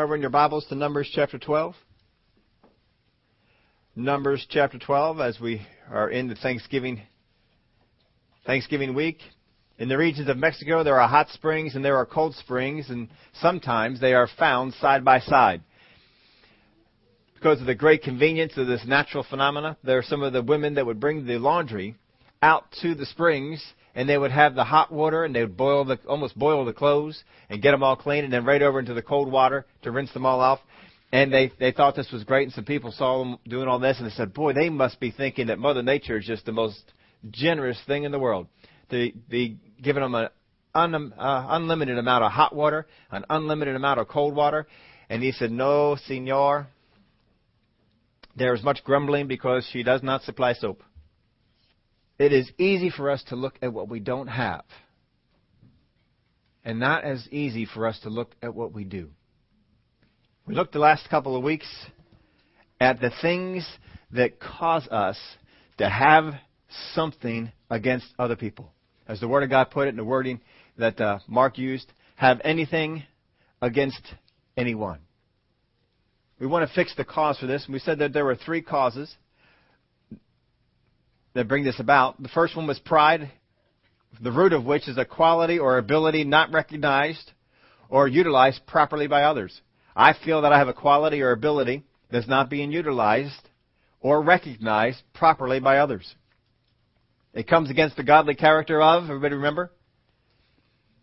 Over in your Bibles to Numbers chapter 12. Numbers chapter 12, as we are in the Thanksgiving week. In the regions of Mexico, there are hot springs and there are cold springs, and sometimes they are found side by side. Because of the great convenience of this natural phenomena, there are some of the women that would bring the laundry out to the springs, and they would have the hot water, and they would almost boil the clothes and get them all clean, and then right over into the cold water to rinse them all off. And they thought this was great, and some people saw them doing all this, and they said, boy, they must be thinking that Mother Nature is just the most generous thing in the world, to be giving them an unlimited amount of hot water, an unlimited amount of cold water. And he said, no, senor. There is much grumbling because she does not supply soap. It is easy for us to look at what we don't have, and not as easy for us to look at what we do. We looked the last couple of weeks at the things that cause us to have something against other people. As the Word of God put it in the wording that Mark used, have anything against anyone. We want to fix the cause for this, and we said that there were three causes that bring this about. The first one was pride, the root of which is a quality or ability not recognized or utilized properly by others. I feel that I have a quality or ability that's not being utilized or recognized properly by others. It comes against the godly character of, everybody remember?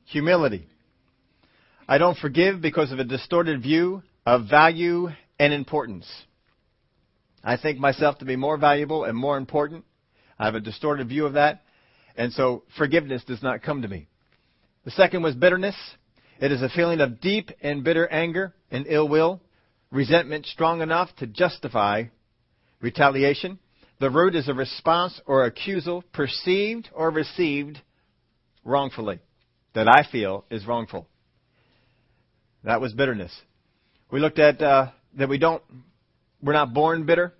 Humility. I don't forgive because of a distorted view of value and importance. I think myself to be more valuable and more important. I have a distorted view of that, and so forgiveness does not come to me. The second was bitterness. It is a feeling of deep and bitter anger and ill will, resentment strong enough to justify retaliation. The root is a response or accusal perceived or received wrongfully that I feel is wrongful. That was bitterness. We looked at that we're not born bitter.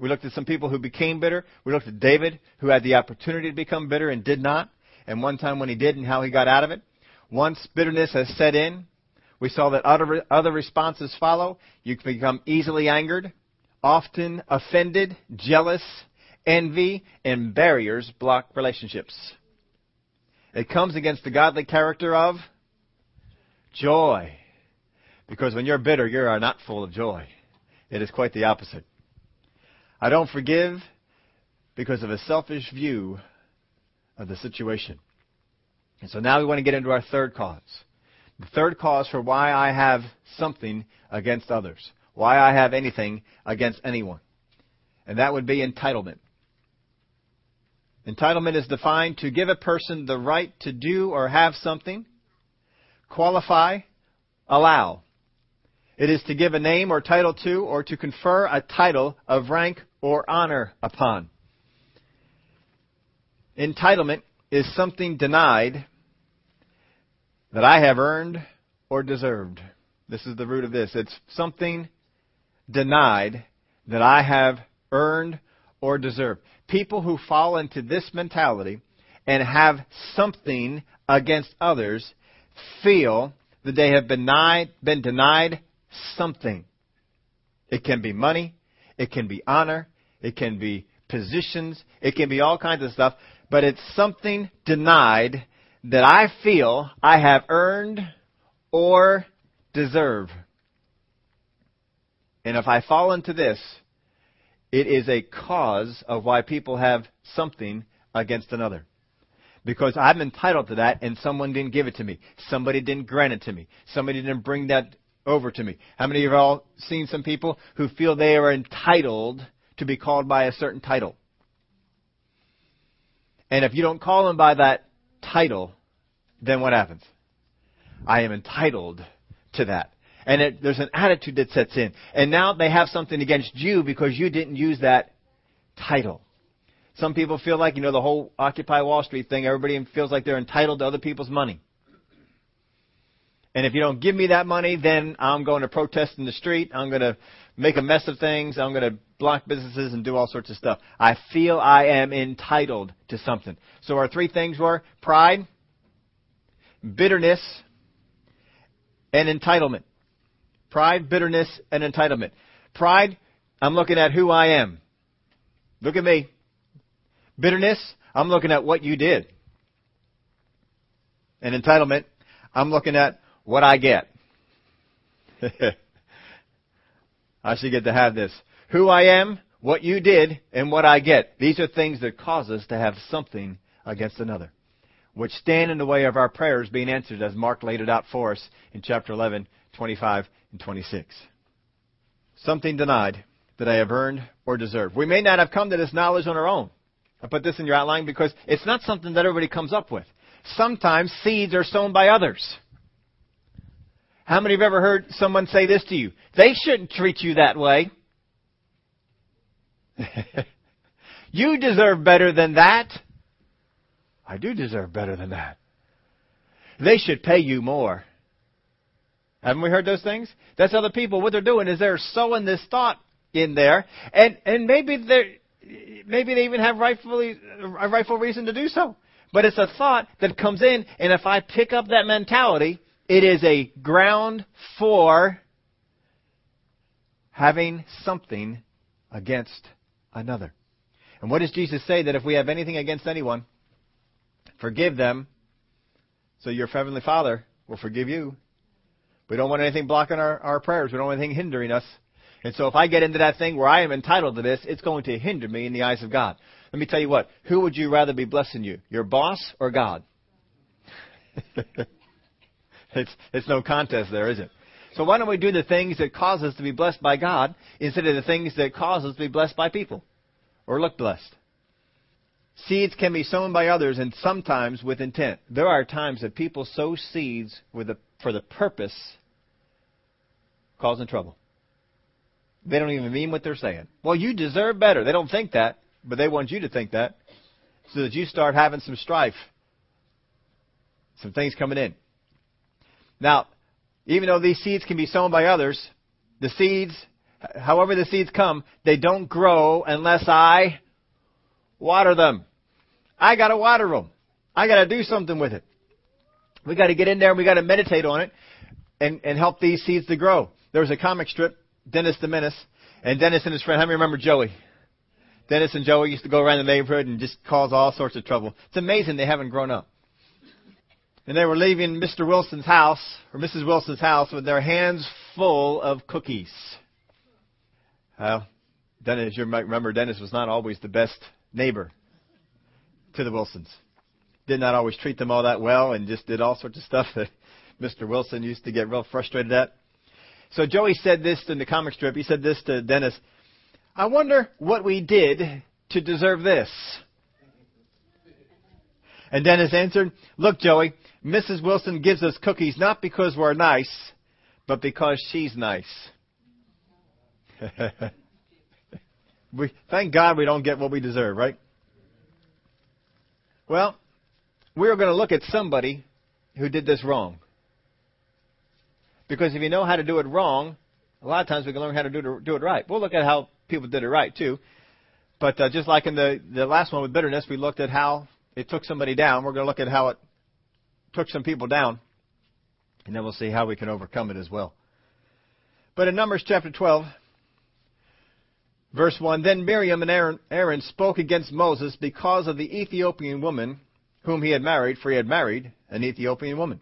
We looked at some people who became bitter. We looked at David, who had the opportunity to become bitter and did not. And one time when he did, and how he got out of it. Once bitterness has set in, we saw that other responses follow. You can become easily angered, often offended, jealous, envy, and barriers block relationships. It comes against the godly character of joy. Because when you're bitter, you are not full of joy. It is quite the opposite. I don't forgive because of a selfish view of the situation. And so now we want to get into our third cause. The third cause for why I have something against others. Why I have anything against anyone. And that would be entitlement. Entitlement is defined to give a person the right to do or have something, qualify, allow. It is to give a name or title to, or to confer a title of rank or honor upon. Entitlement is something denied that I have earned or deserved. This is the root of this. It's something denied that I have earned or deserved. People who fall into this mentality and have something against others feel that they have been denied something. It can be money, it can be honor, it can be positions, it can be all kinds of stuff, but it's something denied that I feel I have earned or deserve. And if I fall into this, it is a cause of why people have something against another. Because I'm entitled to that, and someone didn't give it to me. Somebody didn't grant it to me. Somebody didn't bring that over to me. How many of you have all seen some people who feel they are entitled to be called by a certain title? And if you don't call them by that title, then what happens? I am entitled to that. And there's an attitude that sets in. And now they have something against you because you didn't use that title. Some people feel like, the whole Occupy Wall Street thing, everybody feels like they're entitled to other people's money. And if you don't give me that money, then I'm going to protest in the street. I'm going to make a mess of things. I'm going to block businesses and do all sorts of stuff. I feel I am entitled to something. So our three things were pride, bitterness, and entitlement. Pride, bitterness, and entitlement. Pride, I'm looking at who I am. Look at me. Bitterness, I'm looking at what you did. And entitlement, I'm looking at what I get. I should get to have this. Who I am, what you did, and what I get. These are things that cause us to have something against another, which stand in the way of our prayers being answered, as Mark laid it out for us in chapter 11, 25 and 26. Something denied that I have earned or deserved. We may not have come to this knowledge on our own. I put this in your outline because it's not something that everybody comes up with. Sometimes seeds are sown by others. How many have ever heard someone say this to you? They shouldn't treat you that way. You deserve better than that. I do deserve better than that. They should pay you more. Haven't we heard those things? That's other people. What they're doing is they're sowing this thought in there. And maybe they even have a rightful reason to do so. But it's a thought that comes in. And if I pick up that mentality, it is a ground for having something against another. And what does Jesus say? That if we have anything against anyone, forgive them, so your heavenly Father will forgive you. We don't want anything blocking our prayers. We don't want anything hindering us. And so if I get into that thing where I am entitled to this, it's going to hinder me in the eyes of God. Let me tell you what. Who would you rather be blessing you? Your boss or God? It's no contest there, is it? So why don't we do the things that cause us to be blessed by God instead of the things that cause us to be blessed by people or look blessed? Seeds can be sown by others, and sometimes with intent. There are times that people sow seeds for the purpose of causing trouble. They don't even mean what they're saying. Well, you deserve better. They don't think that, but they want you to think that so that you start having some strife, some things coming in. Now, even though these seeds can be sown by others, the seeds, however the seeds come, they don't grow unless I water them. I got to water them. I got to do something with it. We got to get in there and we got to meditate on it and help these seeds to grow. There was a comic strip, Dennis the Menace, and Dennis and his friend. How many remember Joey? Dennis and Joey used to go around the neighborhood and just cause all sorts of trouble. It's amazing they haven't grown up. And they were leaving Mr. Wilson's house or Mrs. Wilson's house with their hands full of cookies. Dennis, you might remember, Dennis was not always the best neighbor to the Wilsons. Did not always treat them all that well and just did all sorts of stuff that Mr. Wilson used to get real frustrated at. So Joey said this in the comic strip. He said this to Dennis. I wonder what we did to deserve this. And Dennis answered, look, Joey, Mrs. Wilson gives us cookies not because we're nice, but because she's nice. Thank God we don't get what we deserve, right? Well, we're going to look at somebody who did this wrong. Because if you know how to do it wrong, a lot of times we can learn how to do it right. We'll look at how people did it right, too. But just like in the last one with bitterness, we looked at how it took somebody down. We're going to look at how it took some people down. And then we'll see how we can overcome it as well. But in Numbers chapter 12, verse 1, then Miriam and Aaron spoke against Moses because of the Ethiopian woman whom he had married, for he had married an Ethiopian woman.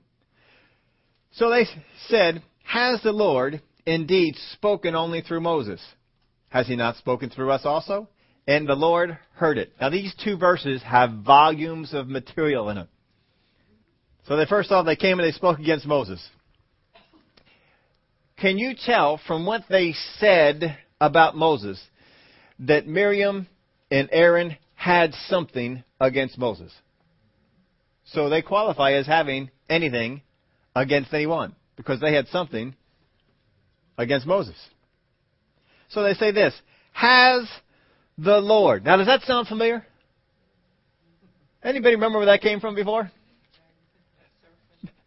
So they said, has the Lord indeed spoken only through Moses? Has he not spoken through us also? And the Lord heard it. Now, these two verses have volumes of material in them. So they came and they spoke against Moses. Can you tell from what they said about Moses that Miriam and Aaron had something against Moses? So they qualify as having anything against anyone because they had something against Moses. So they say this, has the Lord. Now, does that sound familiar? Anybody remember where that came from before?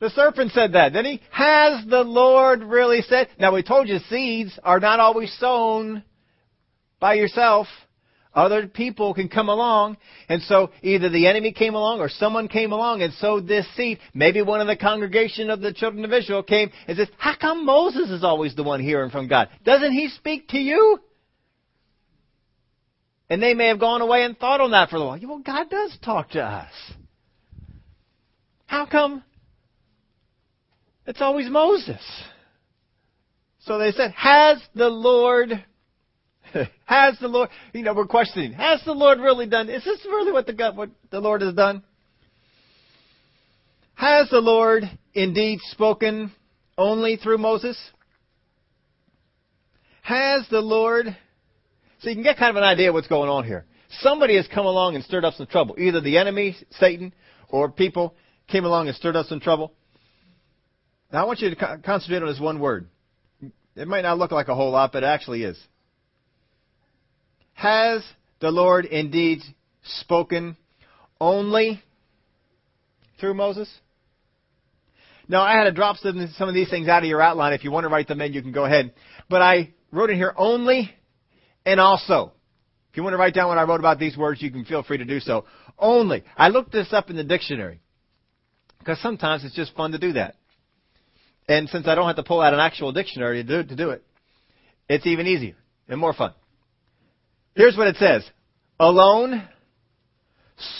The serpent said that, didn't he? Has the Lord really said? Now, we told you seeds are not always sown by yourself Other people can come along, and so either the enemy came along or someone came along and sowed this seed. Maybe one of the congregation of the children of Israel came and says, how come Moses is always the one hearing from God? Doesn't he speak to you? And they may have gone away and thought on that for a while. Well, God does talk to us. How come it's always Moses? So they said, has the Lord, we're questioning, has the Lord really done? Is this really what the Lord has done? Has the Lord indeed spoken only through Moses? Has the Lord, so you can get kind of an idea of what's going on here. Somebody has come along and stirred up some trouble. Either the enemy, Satan, or people came along and stirred up some trouble. Now I want you to concentrate on this one word. It might not look like a whole lot, but it actually is. Has the Lord indeed spoken only through Moses? Now, I had to drop some of these things out of your outline. If you want to write them in, you can go ahead. But I wrote in here only and also. If you want to write down what I wrote about these words, you can feel free to do so. Only. I looked this up in the dictionary because sometimes it's just fun to do that. And since I don't have to pull out an actual dictionary to do it, it's even easier and more fun. Here's what it says. Alone,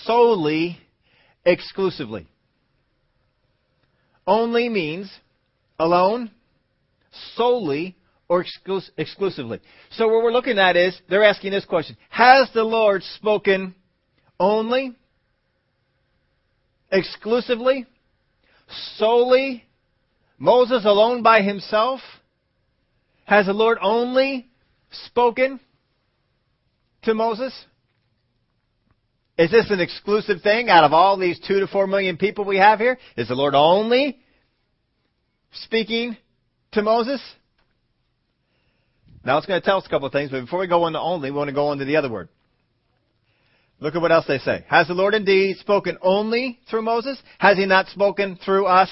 solely, exclusively. Only means alone, solely, or exclusively. So what we're looking at is, they're asking this question. Has the Lord spoken only, exclusively, solely, Moses alone by himself? Has the Lord only spoken to Moses? Is this an exclusive thing out of all these 2 to 4 million people we have here? Is the Lord only speaking to Moses? Now it's going to tell us a couple of things, but before we go on to only, we want to go on to the other word. Look at what else they say. Has the Lord indeed spoken only through Moses? Has he not spoken through us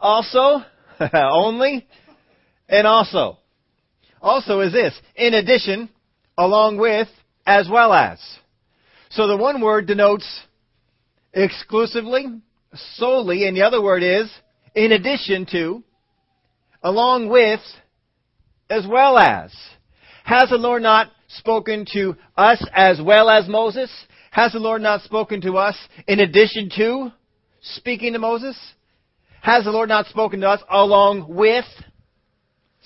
also? Only and also. Also is this. In addition, along with, as well as. So the one word denotes exclusively, solely, and the other word is in addition to, along with, as well as. Has the Lord not spoken to us as well as Moses? Has the Lord not spoken to us in addition to speaking to Moses? Has the Lord not spoken to us along with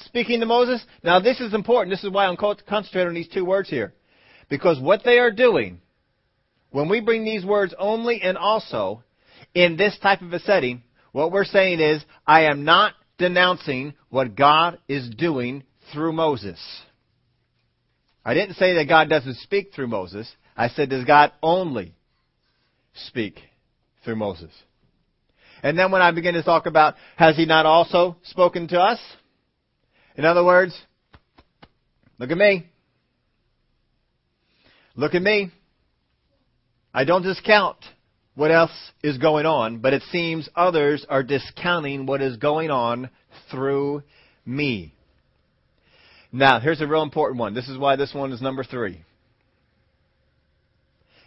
speaking to Moses? Now, this is important. This is why I'm concentrating on these two words here. Because what they are doing, when we bring these words only and also in this type of a setting, what we're saying is, I am not denouncing what God is doing through Moses. I didn't say that God doesn't speak through Moses. I said, does God only speak through Moses? And then when I begin to talk about, has he not also spoken to us? In other words, look at me. Look at me. I don't discount what else is going on, but it seems others are discounting what is going on through me. Now, here's a real important one. This is why this one is number 3.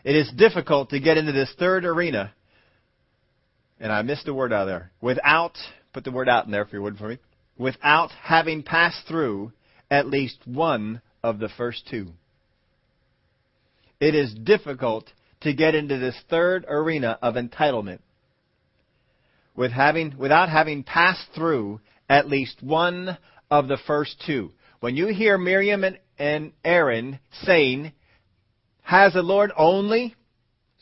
It is difficult to get into this third arena, and I missed a word out there, without, put the word out in there if you would for me, without having passed through at least one of the first two. It is difficult to get into this third arena of entitlement without having passed through at least one of the first two. When you hear Miriam and Aaron saying, has the Lord only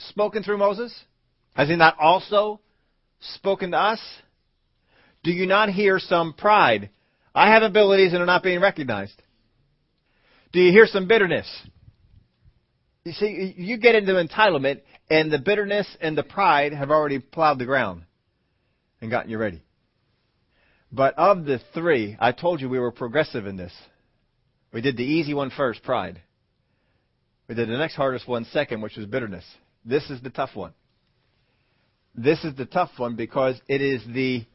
spoken through Moses? Has he not also spoken to us? Do you not hear some pride? I have abilities and are not being recognized. Do you hear some bitterness? You see, you get into entitlement, and the bitterness and the pride have already plowed the ground and gotten you ready. But of the 3, I told you we were progressive in this. We did the easy one first, pride. We did the next hardest one second, which was bitterness. This is the tough one. This is the tough one because it is the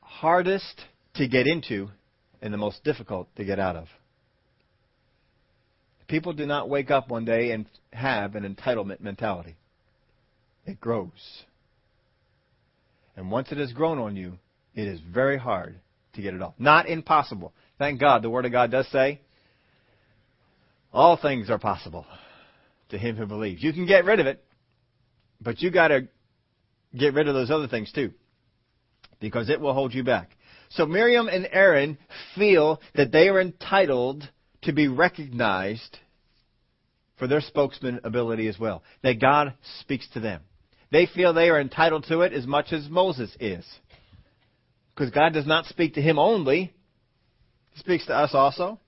hardest to get into and the most difficult to get out of. People do not wake up one day and have an entitlement mentality. It grows. And once it has grown on you, it is very hard to get it off. Not impossible. Thank God the Word of God does say, all things are possible to him who believes. You can get rid of it, but you got to get rid of those other things too, because it will hold you back. So Miriam and Aaron feel that they are entitled to be recognized for their spokesman ability as well, that God speaks to them. They feel they are entitled to it as much as Moses is, because God does not speak to him only. He speaks to us also.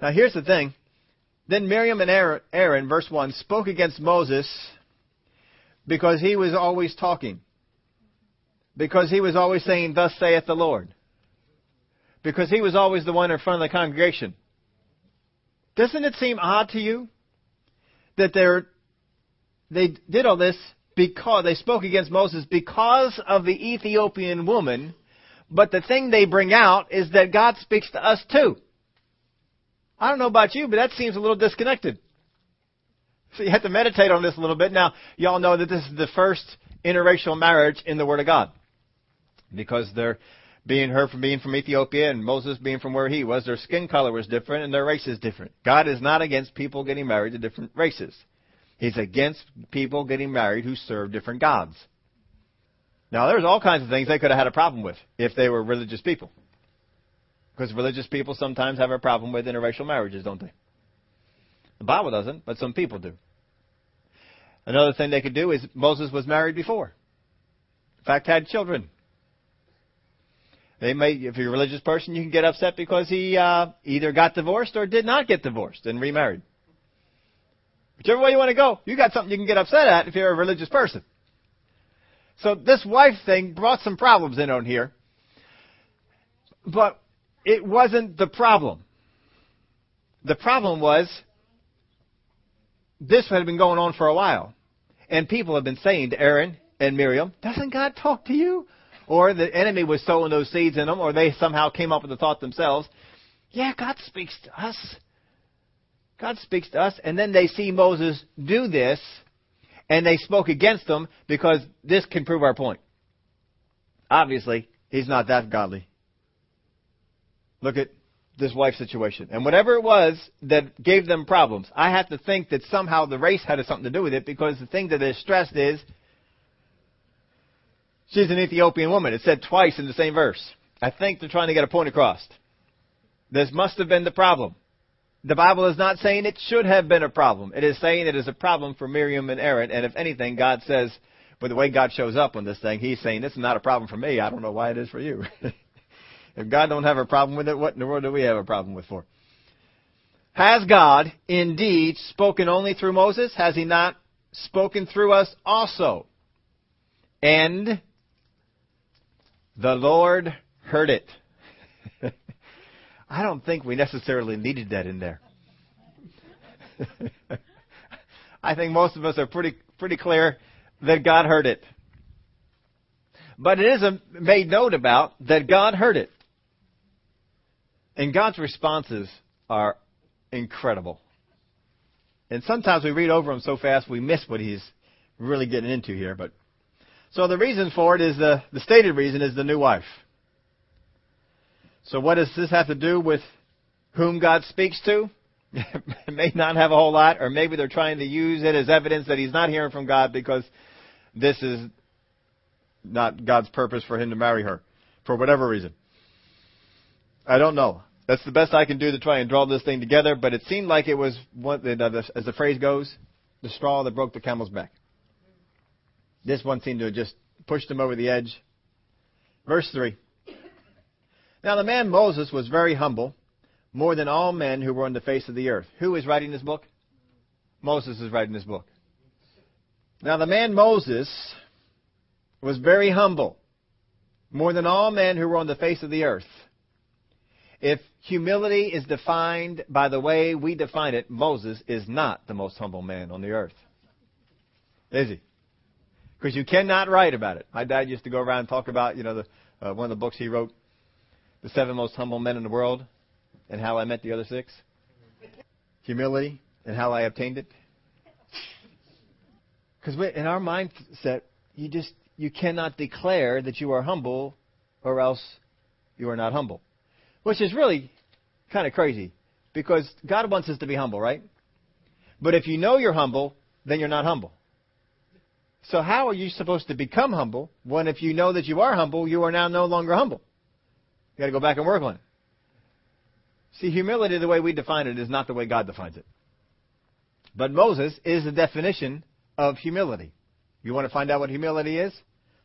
Now here's the thing. Then Miriam and Aaron, verse 1, spoke against Moses because he was always talking. Because he was always saying, thus saith the Lord. Because he was always the one in front of the congregation. Doesn't it seem odd to you that they did all this because they spoke against Moses because of the Ethiopian woman, but the thing they bring out is that God speaks to us too? I don't know about you, but that seems a little disconnected. So you have to meditate on this a little bit. Now, y'all know that this is the first interracial marriage in the Word of God, because they're being her from being from Ethiopia and Moses being from where he was. Their skin color was different and their race is different. God is not against people getting married to different races. He's against people getting married who serve different gods. Now, there's all kinds of things they could have had a problem with if they were religious people, because religious people sometimes have a problem with interracial marriages, don't they? The Bible doesn't, but some people do. Another thing they could do is Moses was married before. In fact, had children. They may, if you're a religious person, you can get upset because he either got divorced or did not get divorced and remarried. Whichever way you want to go, you got something you can get upset at if you're a religious person. So this wife thing brought some problems in on here. But it wasn't the problem. The problem was, this had been going on for a while. And people have been saying to Aaron and Miriam, doesn't God talk to you? Or the enemy was sowing those seeds in them, or they somehow came up with the thought themselves, yeah, God speaks to us. God speaks to us. And then they see Moses do this, and they spoke against him because this can prove our point. Obviously, he's not that godly. Look at this wife situation. And whatever it was that gave them problems, I have to think that somehow the race had something to do with it, because the thing that they're stressed is, she's an Ethiopian woman. It's said twice in the same verse. I think they're trying to get a point across. This must have been the problem. The Bible is not saying it should have been a problem. It is saying it is a problem for Miriam and Aaron. And if anything, God says, by the way God shows up on this thing, he's saying, this is not a problem for me. I don't know why it is for you. If God don't have a problem with it, what in the world do we have a problem with for? Has God indeed spoken only through Moses? Has he not spoken through us also? And the Lord heard it. I don't think we necessarily needed that in there. I think most of us are pretty clear that God heard it. But it is made note about that God heard it. And God's responses are incredible. And sometimes we read over them so fast we miss what he's really getting into here. But so the reason for it is the stated reason is the new wife. So what does this have to do with whom God speaks to? It may not have a whole lot, or maybe they're trying to use it as evidence that he's not hearing from God because this is not God's purpose for him to marry her, for whatever reason. I don't know. That's the best I can do to try and draw this thing together, but it seemed like it was, as the phrase goes, the straw that broke the camel's back. This one seemed to have just pushed him over the edge. Verse 3. Now the man Moses was very humble, more than all men who were on the face of the earth. Who is writing this book? Moses is writing this book. Now the man Moses was very humble, more than all men who were on the face of the earth. If humility is defined by the way we define it, Moses is not the most humble man on the earth. Is he? Because you cannot write about it. My dad used to go around and talk about, one of the books he wrote, The Seven Most Humble Men in the World, and How I Met the Other Six. humility and how I obtained it? Because in our mindset, you cannot declare that you are humble or else you are not humble, which is really kind of crazy because God wants us to be humble, right? But if you know you're humble, then you're not humble. So how are you supposed to become humble when if you know that you are humble, you are now no longer humble? You got to go back and work on it. See, humility, the way we define it, is not the way God defines it. But Moses is the definition of humility. You want to find out what humility is?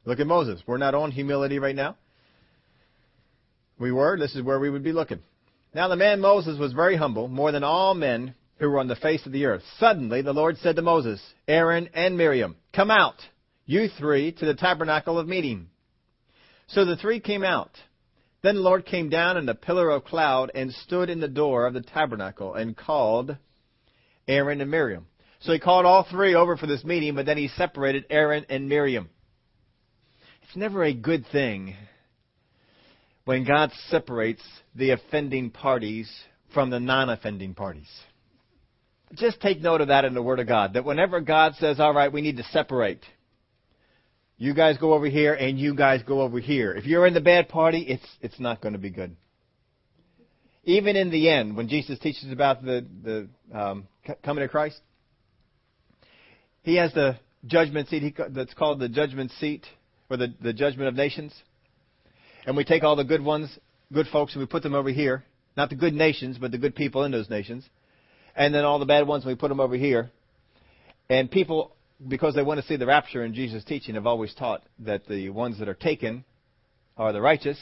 Look at Moses. We're not on humility right now. We were. This is where we would be looking. Now the man Moses was very humble, more than all men who were on the face of the earth. Suddenly the Lord said to Moses, Aaron, and Miriam, come out, you three, to the tabernacle of meeting. So the three came out. Then the Lord came down in a pillar of cloud and stood in the door of the tabernacle and called Aaron and Miriam. So he called all three over for this meeting, but then he separated Aaron and Miriam. It's never a good thing when God separates the offending parties from the non-offending parties. Just take note of that in the Word of God, that whenever God says, all right, we need to separate, you guys go over here and you guys go over here. If you're in the bad party, it's not going to be good. Even in the end, when Jesus teaches about the coming of Christ, he has the judgment seat that's called the judgment seat or the judgment of nations. And we take all the good ones, good folks, and we put them over here. Not the good nations, but the good people in those nations. And then all the bad ones, we put them over here. And people, because they want to see the rapture in Jesus' teaching, have always taught that the ones that are taken are the righteous,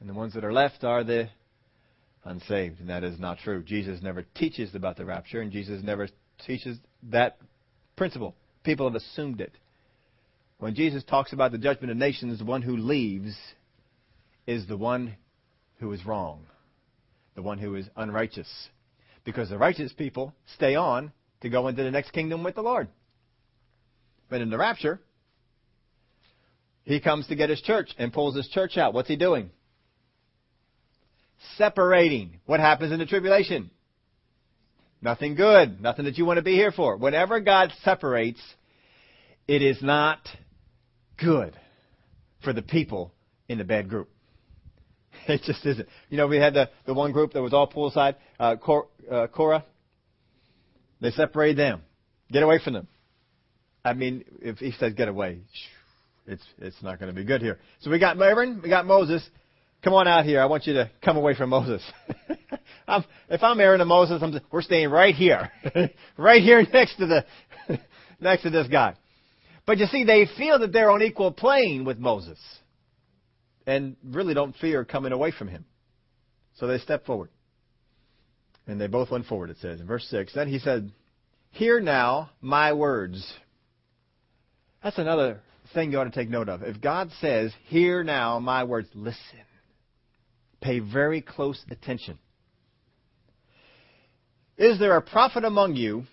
and the ones that are left are the unsaved. And that is not true. Jesus never teaches about the rapture, and Jesus never teaches that principle. People have assumed it. When Jesus talks about the judgment of nations, the one who leaves is the one who is wrong, the one who is unrighteous, because the righteous people stay on to go into the next kingdom with the Lord. But in the rapture, he comes to get his church and pulls his church out. What's he doing? Separating. What happens in the tribulation? Nothing good. Nothing that you want to be here for. Whenever God separates, it is not good for the people in the bad group. It just isn't. You know, we had the one group that was all poolside, Korah. They separated them. Get away from them. I mean, if he says get away, it's not going to be good here. So we got Aaron, we got Moses. Come on out here. I want you to come away from Moses. If I'm Aaron and Moses, we're staying right here. Right here next to this guy. But you see, they feel that they're on equal plane with Moses and really don't fear coming away from him. So they step forward. And they both went forward, it says. In verse 6, then he said, hear now my words. That's another thing you ought to take note of. If God says, hear now my words, listen. Pay very close attention. Is there a prophet among you?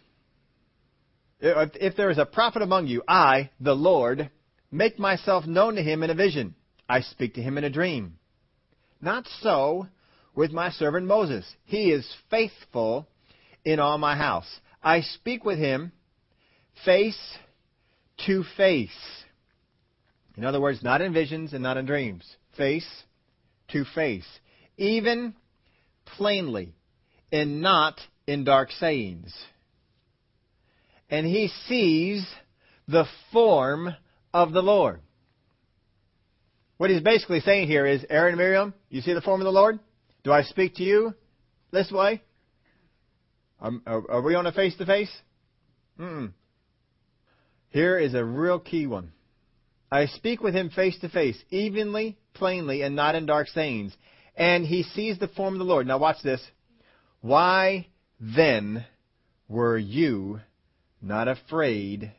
If there is a prophet among you, I, the Lord, make myself known to him in a vision. I speak to him in a dream. Not so with my servant Moses. He is faithful in all my house. I speak with him face to face. In other words, not in visions and not in dreams. Face to face. Even plainly and not in dark sayings. And he sees the form of the Lord. What he's basically saying here is, Aaron and Miriam, you see the form of the Lord? Do I speak to you this way? Are we on a face-to-face? Mm-mm. Here is a real key one. I speak with him face-to-face, evenly, plainly, and not in dark sayings. And he sees the form of the Lord. Now watch this. Why then were you not afraid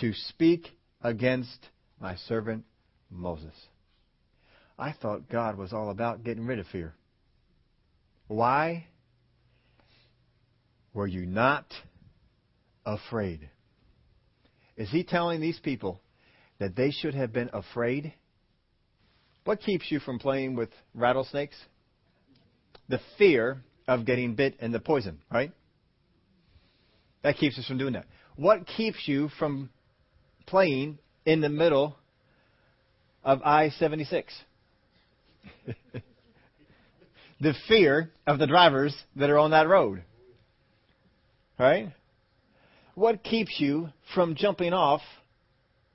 to speak against my servant Moses? I thought God was all about getting rid of fear. Why were you not afraid? Is he telling these people that they should have been afraid? What keeps you from playing with rattlesnakes? The fear of getting bit in the poison, right? That keeps us from doing that. What keeps you from playing in the middle of I-76? The fear of the drivers that are on that road. Right? What keeps you from jumping off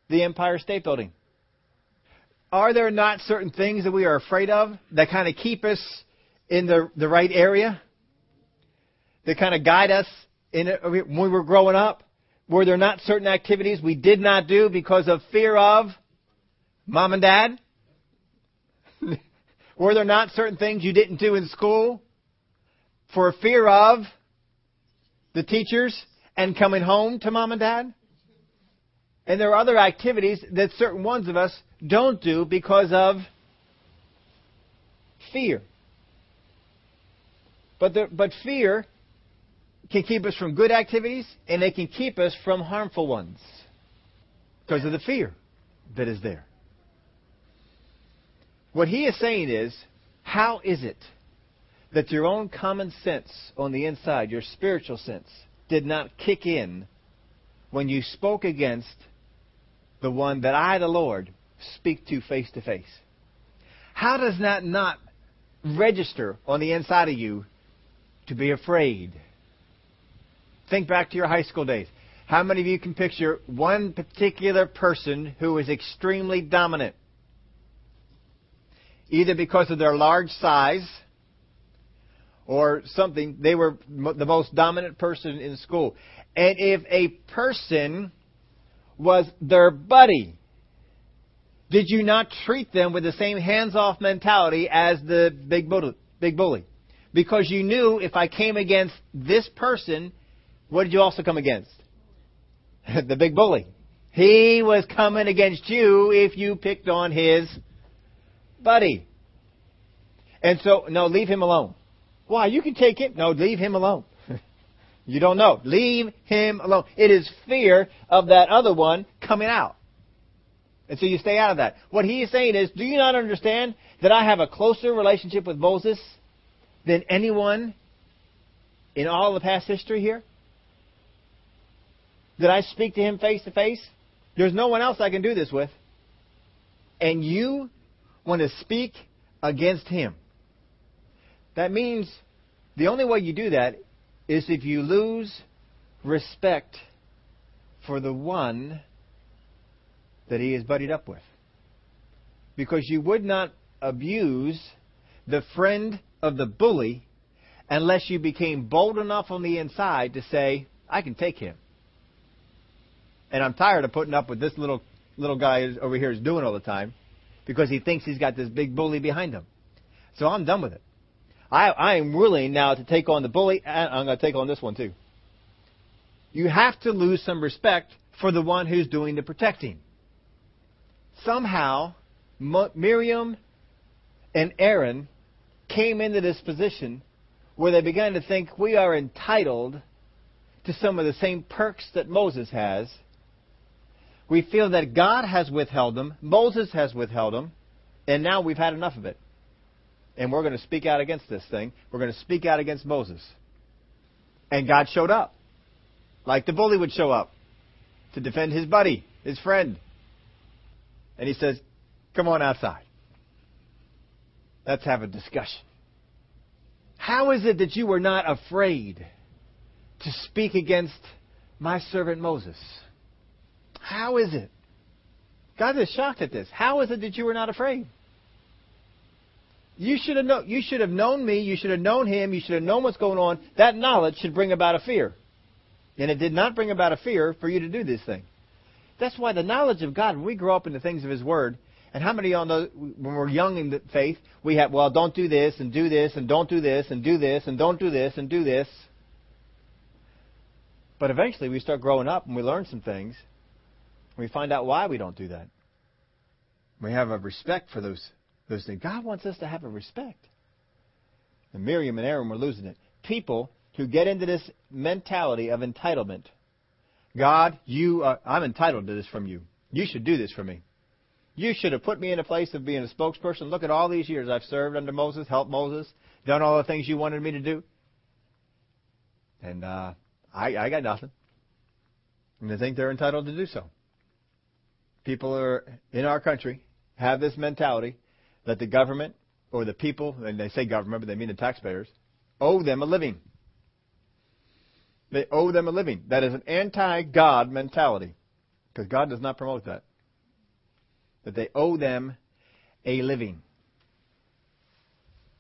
the Empire State Building? Are there not certain things that we are afraid of that kind of keep us in the right area? That kind of guide us in it when we were growing up? Were there not certain activities we did not do because of fear of mom and dad? Were there not certain things you didn't do in school for fear of the teachers and coming home to mom and dad? And there are other activities that certain ones of us don't do because of fear. But fear can keep us from good activities, and they can keep us from harmful ones because of the fear that is there. What he is saying is, how is it that your own common sense on the inside, your spiritual sense, did not kick in when you spoke against the one that I, the Lord, speak to face? How does that not register on the inside of you to be afraid? Think back to your high school days. How many of you can picture one particular person who is extremely dominant? Either because of their large size or something, they were the most dominant person in school. And if a person was their buddy, did you not treat them with the same hands-off mentality as the big bully? Because you knew if I came against this person, what did you also come against? The big bully. He was coming against you if you picked on his buddy. And so, no, leave him alone. Why? You can take it. No, leave him alone. You don't know. Leave him alone. It is fear of that other one coming out. And so you stay out of that. What he is saying is, do you not understand that I have a closer relationship with Moses than anyone in all the past history here? Did I speak to him face to face? There's no one else I can do this with. And you want to speak against him. That means the only way you do that is if you lose respect for the one that he is buddied up with. Because you would not abuse the friend of the bully unless you became bold enough on the inside to say, I can take him. And I'm tired of putting up with this little guy over here is doing all the time because he thinks he's got this big bully behind him. So I'm done with it. I am willing now to take on the bully, and I'm going to take on this one too. You have to lose some respect for the one who's doing the protecting. Somehow, Miriam and Aaron came into this position where they began to think we are entitled to some of the same perks that Moses has. We feel that God has withheld them, Moses has withheld them, and now we've had enough of it. And we're going to speak out against this thing. We're going to speak out against Moses. And God showed up, like the bully would show up, to defend his buddy, his friend. And he says, come on outside. Let's have a discussion. How is it that you were not afraid to speak against my servant Moses? How is it? God is shocked at this. How is it that you were not afraid? You should have known me. You should have known him. You should have known what's going on. That knowledge should bring about a fear. And it did not bring about a fear for you to do this thing. That's why the knowledge of God, when we grow up in the things of His Word, and how many of y'all know when we're young in the faith, we have, well, don't do this, and do this, and don't do this, and do this, and don't do this, and do this. But eventually we start growing up and we learn some things. And we find out why we don't do that. We have a respect for those things. God wants us to have a respect. And Miriam and Aaron were losing it. People who get into this mentality of entitlement. God, I'm entitled to this from you. You should do this for me. You should have put me in a place of being a spokesperson. Look at all these years I've served under Moses, helped Moses, done all the things you wanted me to do. And I got nothing. And they think they're entitled to do so. People are in our country have this mentality that the government or the people, and they say government, but they mean the taxpayers, owe them a living. They owe them a living. That is an anti-God mentality, because God does not promote that. That they owe them a living.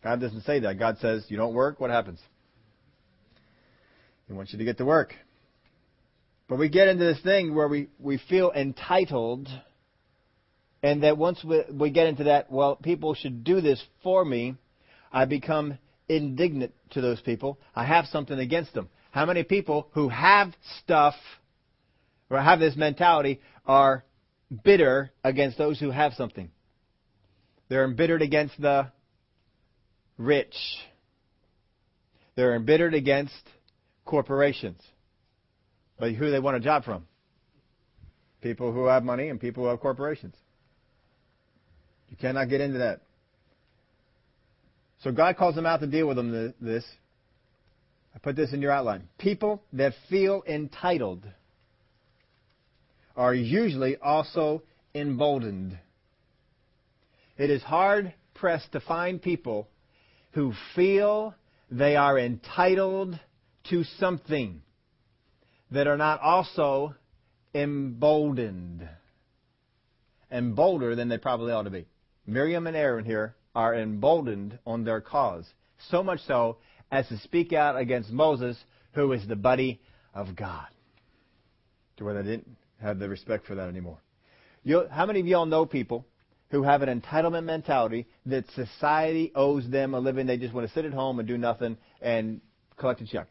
God doesn't say that. God says, you don't work, what happens? He wants you to get to work. But we get into this thing where we feel entitled, and that once we get into that, well, people should do this for me, I become indignant to those people. I have something against them. How many people who have stuff or have this mentality are bitter against those who have something? They're embittered against the rich. They're embittered against corporations. But who do they want a job from? People who have money and people who have corporations. You cannot get into that. So God calls them out to deal with them this. I put this in your outline. People that feel entitled are usually also emboldened. It is hard-pressed to find people who feel they are entitled to something that are not also emboldened and bolder than they probably ought to be. Miriam and Aaron here are emboldened on their cause, so much so as to speak out against Moses, who is the buddy of God, to where they didn't have the respect for that anymore. How many of y'all know people who have an entitlement mentality that society owes them a living? They just want to sit at home and do nothing and collect a check.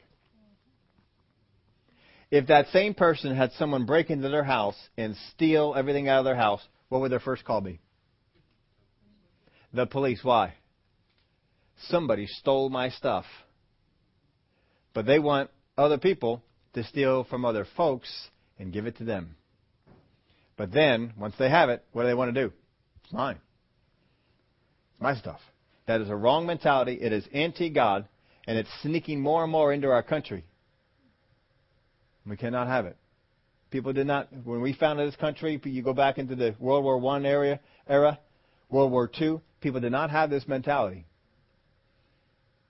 If that same person had someone break into their house and steal everything out of their house, what would their first call be? The police. Why? Somebody stole my stuff. But they want other people to steal from other folks and give it to them. But then, once they have it, what do they want to do? It's mine. It's my stuff. That is a wrong mentality. It is anti-God, and it's sneaking more and more into our country. We cannot have it. People did not. When we founded this country, you go back into the World War I era, World War II, people did not have this mentality.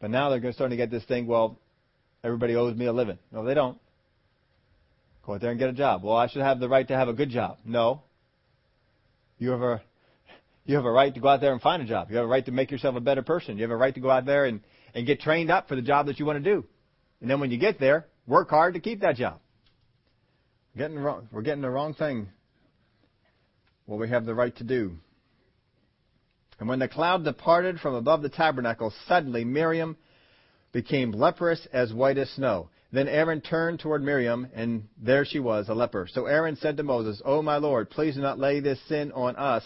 But now they're starting to get this thing, well, everybody owes me a living. No, they don't. Go out there and get a job. Well, I should have the right to have a good job. No. You have a right to go out there and find a job. You have a right to make yourself a better person. You have a right to go out there and get trained up for the job that you want to do. And then when you get there, work hard to keep that job. We're getting the wrong thing. What we have the right to do. And when the cloud departed from above the tabernacle, suddenly Miriam became leprous as white as snow. Then Aaron turned toward Miriam, and there she was, a leper. So Aaron said to Moses, "O my Lord, please do not lay this sin on us,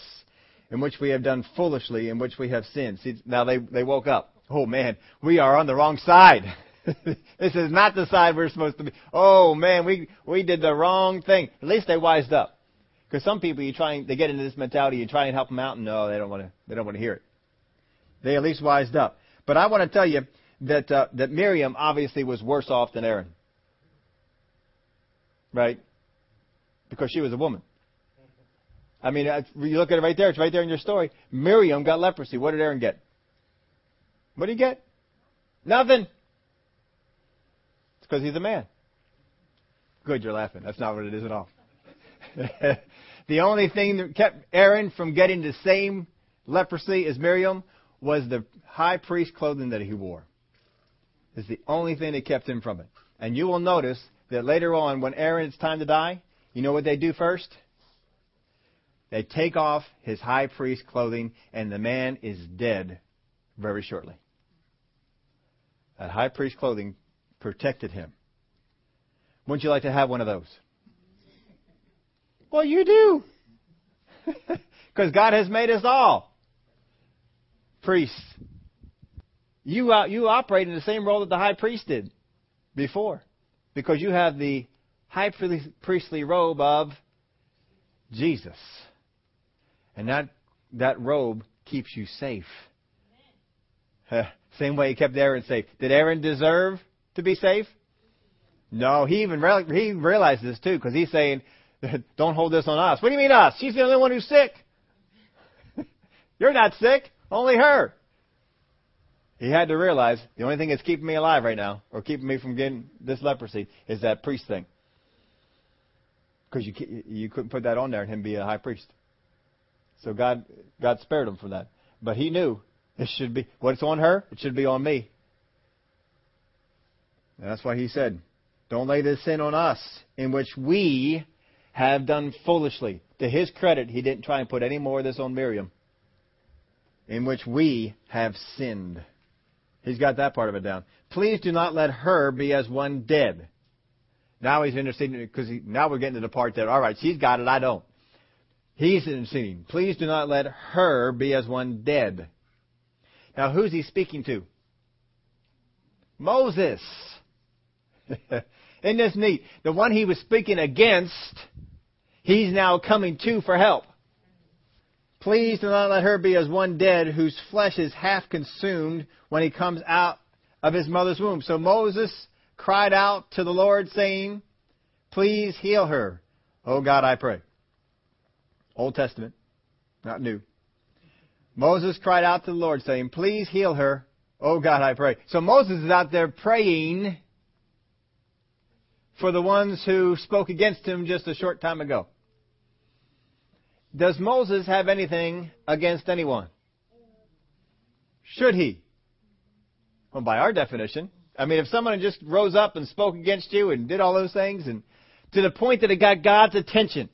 in which we have done foolishly, in which we have sinned." See, now they woke up. Oh man, we are on the wrong side. This is not the side we're supposed to be. Oh man, we did the wrong thing. At least they wised up. Because some people they get into this mentality, you try and help them out, and no, they don't want to hear it. They at least wised up. But I want to tell you that Miriam obviously was worse off than Aaron. Right? Because she was a woman. I mean, you look at it right there. It's right there in your story. Miriam got leprosy. What did Aaron get? What did he get? Nothing. Because he's a man. Good, you're laughing. That's not what it is at all. The only thing that kept Aaron from getting the same leprosy as Miriam was the high priest clothing that he wore. It's the only thing that kept him from it. And you will notice that later on, when Aaron's time to die, you know what they do first? They take off his high priest clothing, and the man is dead very shortly. That high priest clothing protected him. Wouldn't you like to have one of those? Well, you do. Because God has made us all priests. You operate in the same role that the high priest did before. Because you have the high priestly robe of Jesus. And that robe keeps you safe. Same way he kept Aaron safe. Did Aaron deserve to be safe? No, he realizes this too, because he's saying, don't hold this on us. What do you mean us? She's the only one who's sick. You're not sick, only her. He had to realize the only thing that's keeping me alive right now, or keeping me from getting this leprosy, is that priest thing. Because you couldn't put that on there and him be a high priest. So God spared him from that. But he knew it should be what's on her, it should be on me. And that's why he said, don't lay this sin on us, in which we have done foolishly. To his credit, he didn't try and put any more of this on Miriam. In which we have sinned. He's got that part of it down. Please do not let her be as one dead. Now he's interceding, because now we're getting to the part that, all right, she's got it, I don't. He's interceding. Please do not let her be as one dead. Now, who's he speaking to? Moses. Isn't this neat? The one he was speaking against, he's now coming to for help. Please do not let her be as one dead whose flesh is half consumed when he comes out of his mother's womb. So Moses cried out to the Lord saying, please heal her. Oh God, I pray. Old Testament, not new. Moses cried out to the Lord saying, please heal her. Oh God, I pray. So Moses is out there praying for the ones who spoke against him just a short time ago. Does Moses have anything against anyone? Should he? Well, by our definition. I mean, if someone just rose up and spoke against you and did all those things, and to the point that it got God's attention.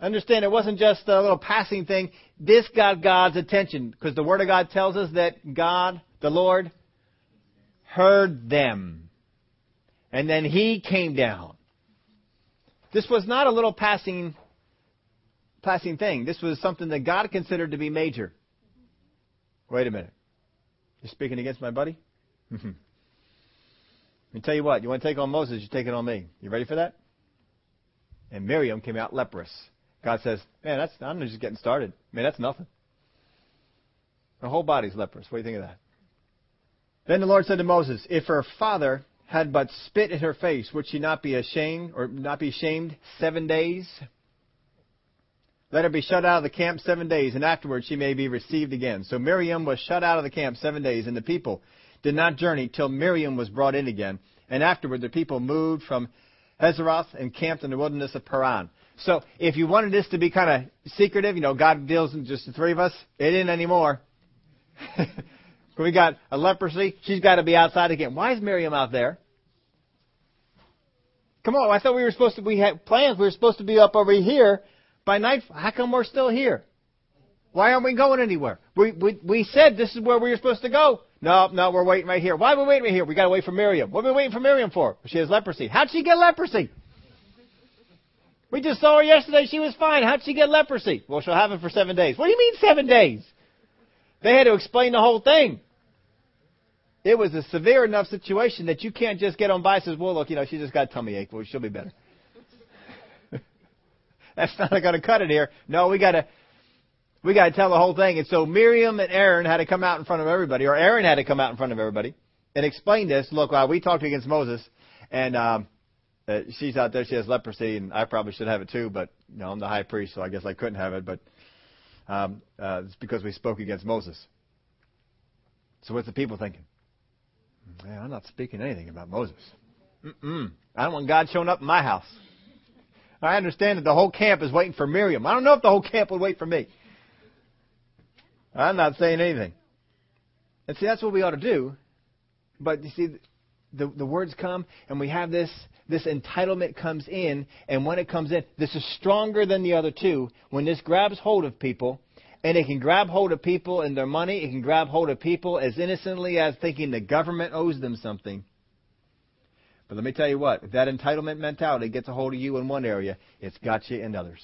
Understand, it wasn't just a little passing thing. This got God's attention, because the Word of God tells us that God, the Lord, heard them. And then He came down. This was not a little passing thing. This was something that God considered to be major. Wait a minute. You're speaking against my buddy? Let me tell you what. You want to take on Moses, you take it on me. You ready for that? And Miriam came out leprous. God says, man, I'm just getting started. Man, that's nothing. Her whole body's leprous. What do you think of that? Then the Lord said to Moses, if her father had but spit in her face, would she not be ashamed, or not be shamed 7 days? Let her be shut out of the camp 7 days, and afterward she may be received again. So Miriam was shut out of the camp 7 days, and the people did not journey till Miriam was brought in again. And afterward the people moved from Hazeroth and camped in the wilderness of Paran. So if you wanted this to be kind of secretive, God deals with just the three of us, it ain't anymore. We got a leprosy, she's got to be outside again. Why is Miriam out there? Come on, I thought we had plans, we were supposed to be up over here. By nightfall, how come we're still here? Why aren't we going anywhere? We said this is where we were supposed to go. No, we're waiting right here. Why are we waiting right here? We got to wait for Miriam. What are we waiting for Miriam for? She has leprosy. How'd she get leprosy? We just saw her yesterday. She was fine. How'd she get leprosy? Well, she'll have it for 7 days. What do you mean 7 days? They had to explain the whole thing. It was a severe enough situation that you can't just get on by and say, well, look, she just got tummy ache. Well, she'll be better. That's not going to cut it here. No, we got to tell the whole thing. And so Miriam and Aaron had to come out in front of everybody, or Aaron had to come out in front of everybody and explain this. Look, we talked against Moses, and she's out there. She has leprosy, and I probably should have it too. But I'm the high priest, so I guess I couldn't have it. But it's because we spoke against Moses. So what's the people thinking? Man, I'm not speaking anything about Moses. I don't want God showing up in my house. I understand that the whole camp is waiting for Miriam. I don't know if the whole camp would wait for me. I'm not saying anything. And see, that's what we ought to do. But you see, the words come, and we have this entitlement comes in, and when it comes in, this is stronger than the other two. When this grabs hold of people, and it can grab hold of people and their money, it can grab hold of people as innocently as thinking the government owes them something. But let me tell you what, if that entitlement mentality gets a hold of you in one area, it's got you in others.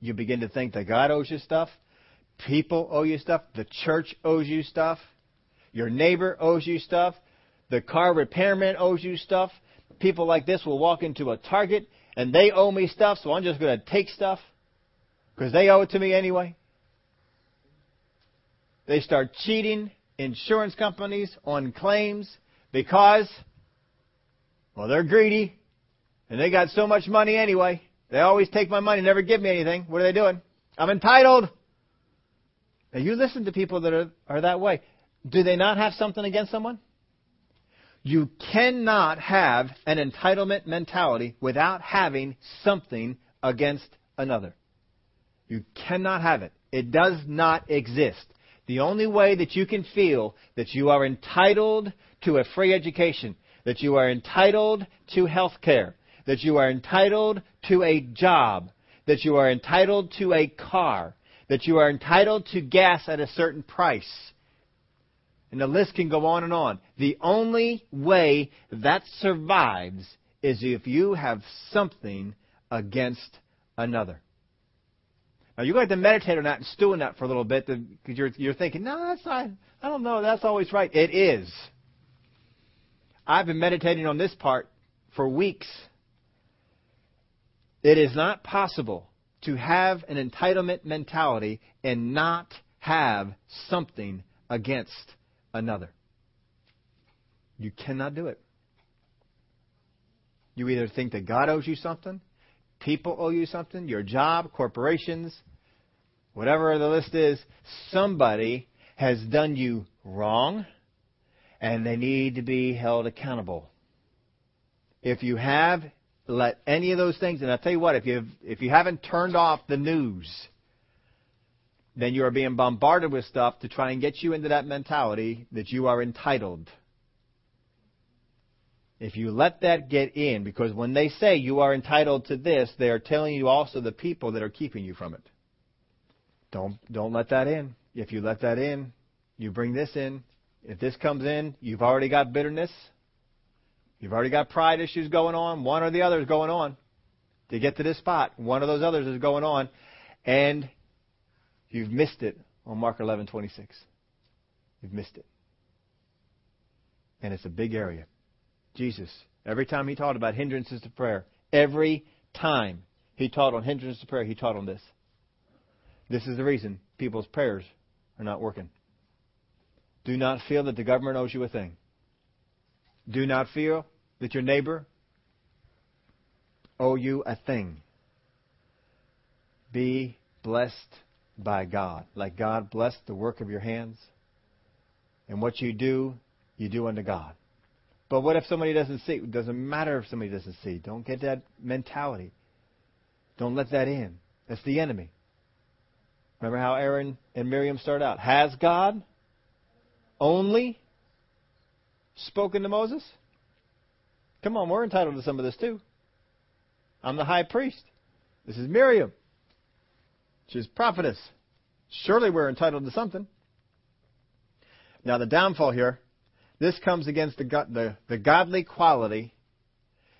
You begin to think that God owes you stuff, people owe you stuff, the church owes you stuff, your neighbor owes you stuff, the car repairman owes you stuff. People like this will walk into a Target and they owe me stuff, so I'm just going to take stuff because they owe it to me anyway. They start cheating insurance companies on claims because Well, they're greedy, and they got so much money anyway. They always take my money, never give me anything. What are they doing? I'm entitled. Now, you listen to people that are that way. Do they not have something against someone? You cannot have an entitlement mentality without having something against another. You cannot have it. It does not exist. The only way that you can feel that you are entitled to a free education, that you are entitled to health care, that you are entitled to a job, that you are entitled to a car, that you are entitled to gas at a certain price. And the list can go on and on. The only way that survives is if you have something against another. Now, you're going to have to meditate on that and stew on that for a little bit, because you're thinking, no, that's not, I don't know, that's always right. It is. I've been meditating on this part for weeks. It is not possible to have an entitlement mentality and not have something against another. You cannot do it. You either think that God owes you something, people owe you something, your job, corporations, whatever the list is, somebody has done you wrong and they need to be held accountable. If you have let any of those things, and I'll tell you what, if you haven't turned off the news, then you are being bombarded with stuff to try and get you into that mentality that you are entitled. If you let that get in, because when they say you are entitled to this, they are telling you also the people that are keeping you from it. Don't let that in. If you let that in, you bring this in. If this comes in, you've already got bitterness. You've already got pride issues going on. One or the other is going on. To get to this spot, one of those others is going on. And you've missed it on Mark 11:26. You've missed it. And it's a big area. Jesus, every time he taught about hindrances to prayer, every time he taught on hindrances to prayer, he taught on this. This is the reason people's prayers are not working. Do not feel that the government owes you a thing. Do not feel that your neighbor owe you a thing. Be blessed by God, like God blessed the work of your hands, and what you do unto God. But what if somebody doesn't see? It doesn't matter if somebody doesn't see. Don't get that mentality. Don't let that in. That's the enemy. Remember how Aaron and Miriam started out? Has God only spoken to Moses? Come on, we're entitled to some of this too. I'm the high priest. This is Miriam. She's prophetess. Surely we're entitled to something. Now the downfall here, this comes against the godly quality.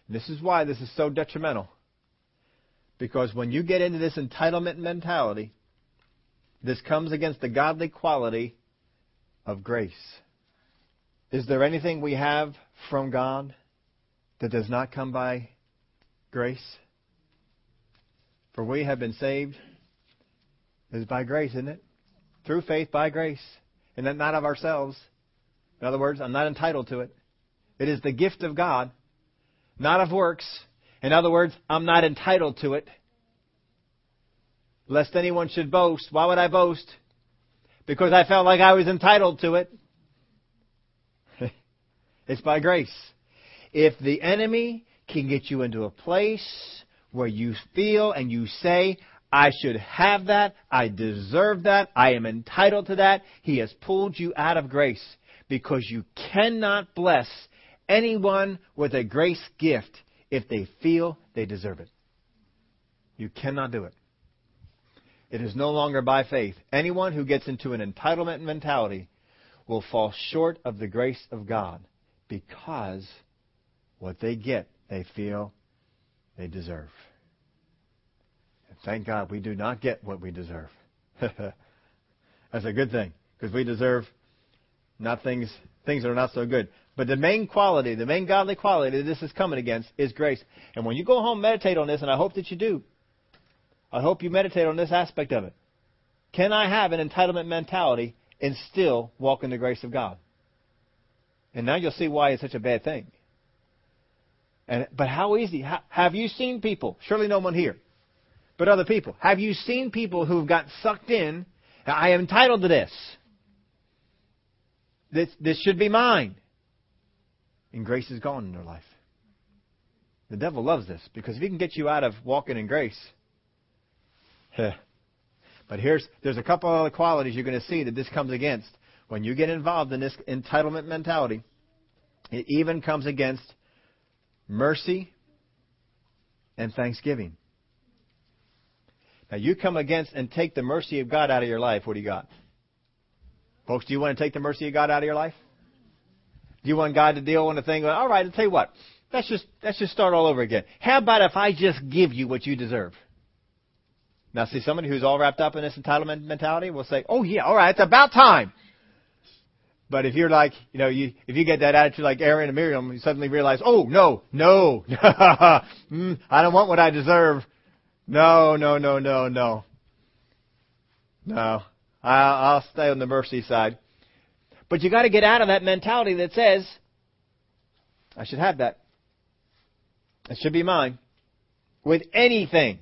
This is why this is so detrimental. Because when you get into this entitlement mentality, this comes against the godly quality of grace. Is there anything we have from God that does not come by grace? For we have been saved. It's by grace, isn't it? Through faith, by grace. And that not of ourselves. In other words, I'm not entitled to it. It is the gift of God, not of works. In other words, I'm not entitled to it. Lest anyone should boast. Why would I boast? Because I felt like I was entitled to it. It's by grace. If the enemy can get you into a place where you feel and you say, I should have that. I deserve that. I am entitled to that. He has pulled you out of grace, because you cannot bless anyone with a grace gift if they feel they deserve it. You cannot do it. It is no longer by faith. Anyone who gets into an entitlement mentality will fall short of the grace of God, because what they get, they feel they deserve. Thank God we do not get what we deserve. That's a good thing, because we deserve not things that are not so good. But the main quality, the main godly quality that this is coming against is grace. And when you go home, meditate on this, and I hope that you do. I hope you meditate on this aspect of it. Can I have an entitlement mentality and still walk in the grace of God? And now you'll see why it's such a bad thing. But how easy. Have you seen people? Surely no one here. But other people. Have you seen people who've got sucked in? I am entitled to this. This should be mine. And grace is gone in their life. The devil loves this, because if he can get you out of walking in grace. But there's a couple other qualities you're going to see that this comes against. When you get involved in this entitlement mentality, it even comes against mercy and thanksgiving. Now, you come against and take the mercy of God out of your life. What do you got? Folks, do you want to take the mercy of God out of your life? Do you want God to deal with a thing? All right, I'll tell you what. Let's just start all over again. How about if I just give you what you deserve? Now, see, somebody who's all wrapped up in this entitlement mentality will say, oh, yeah, all right, it's about time. But if you're like, if you get that attitude like Aaron and Miriam, you suddenly realize, oh, no, I don't want what I deserve. No. No, I'll stay on the mercy side. But you got to get out of that mentality that says, I should have that. It should be mine. With anything.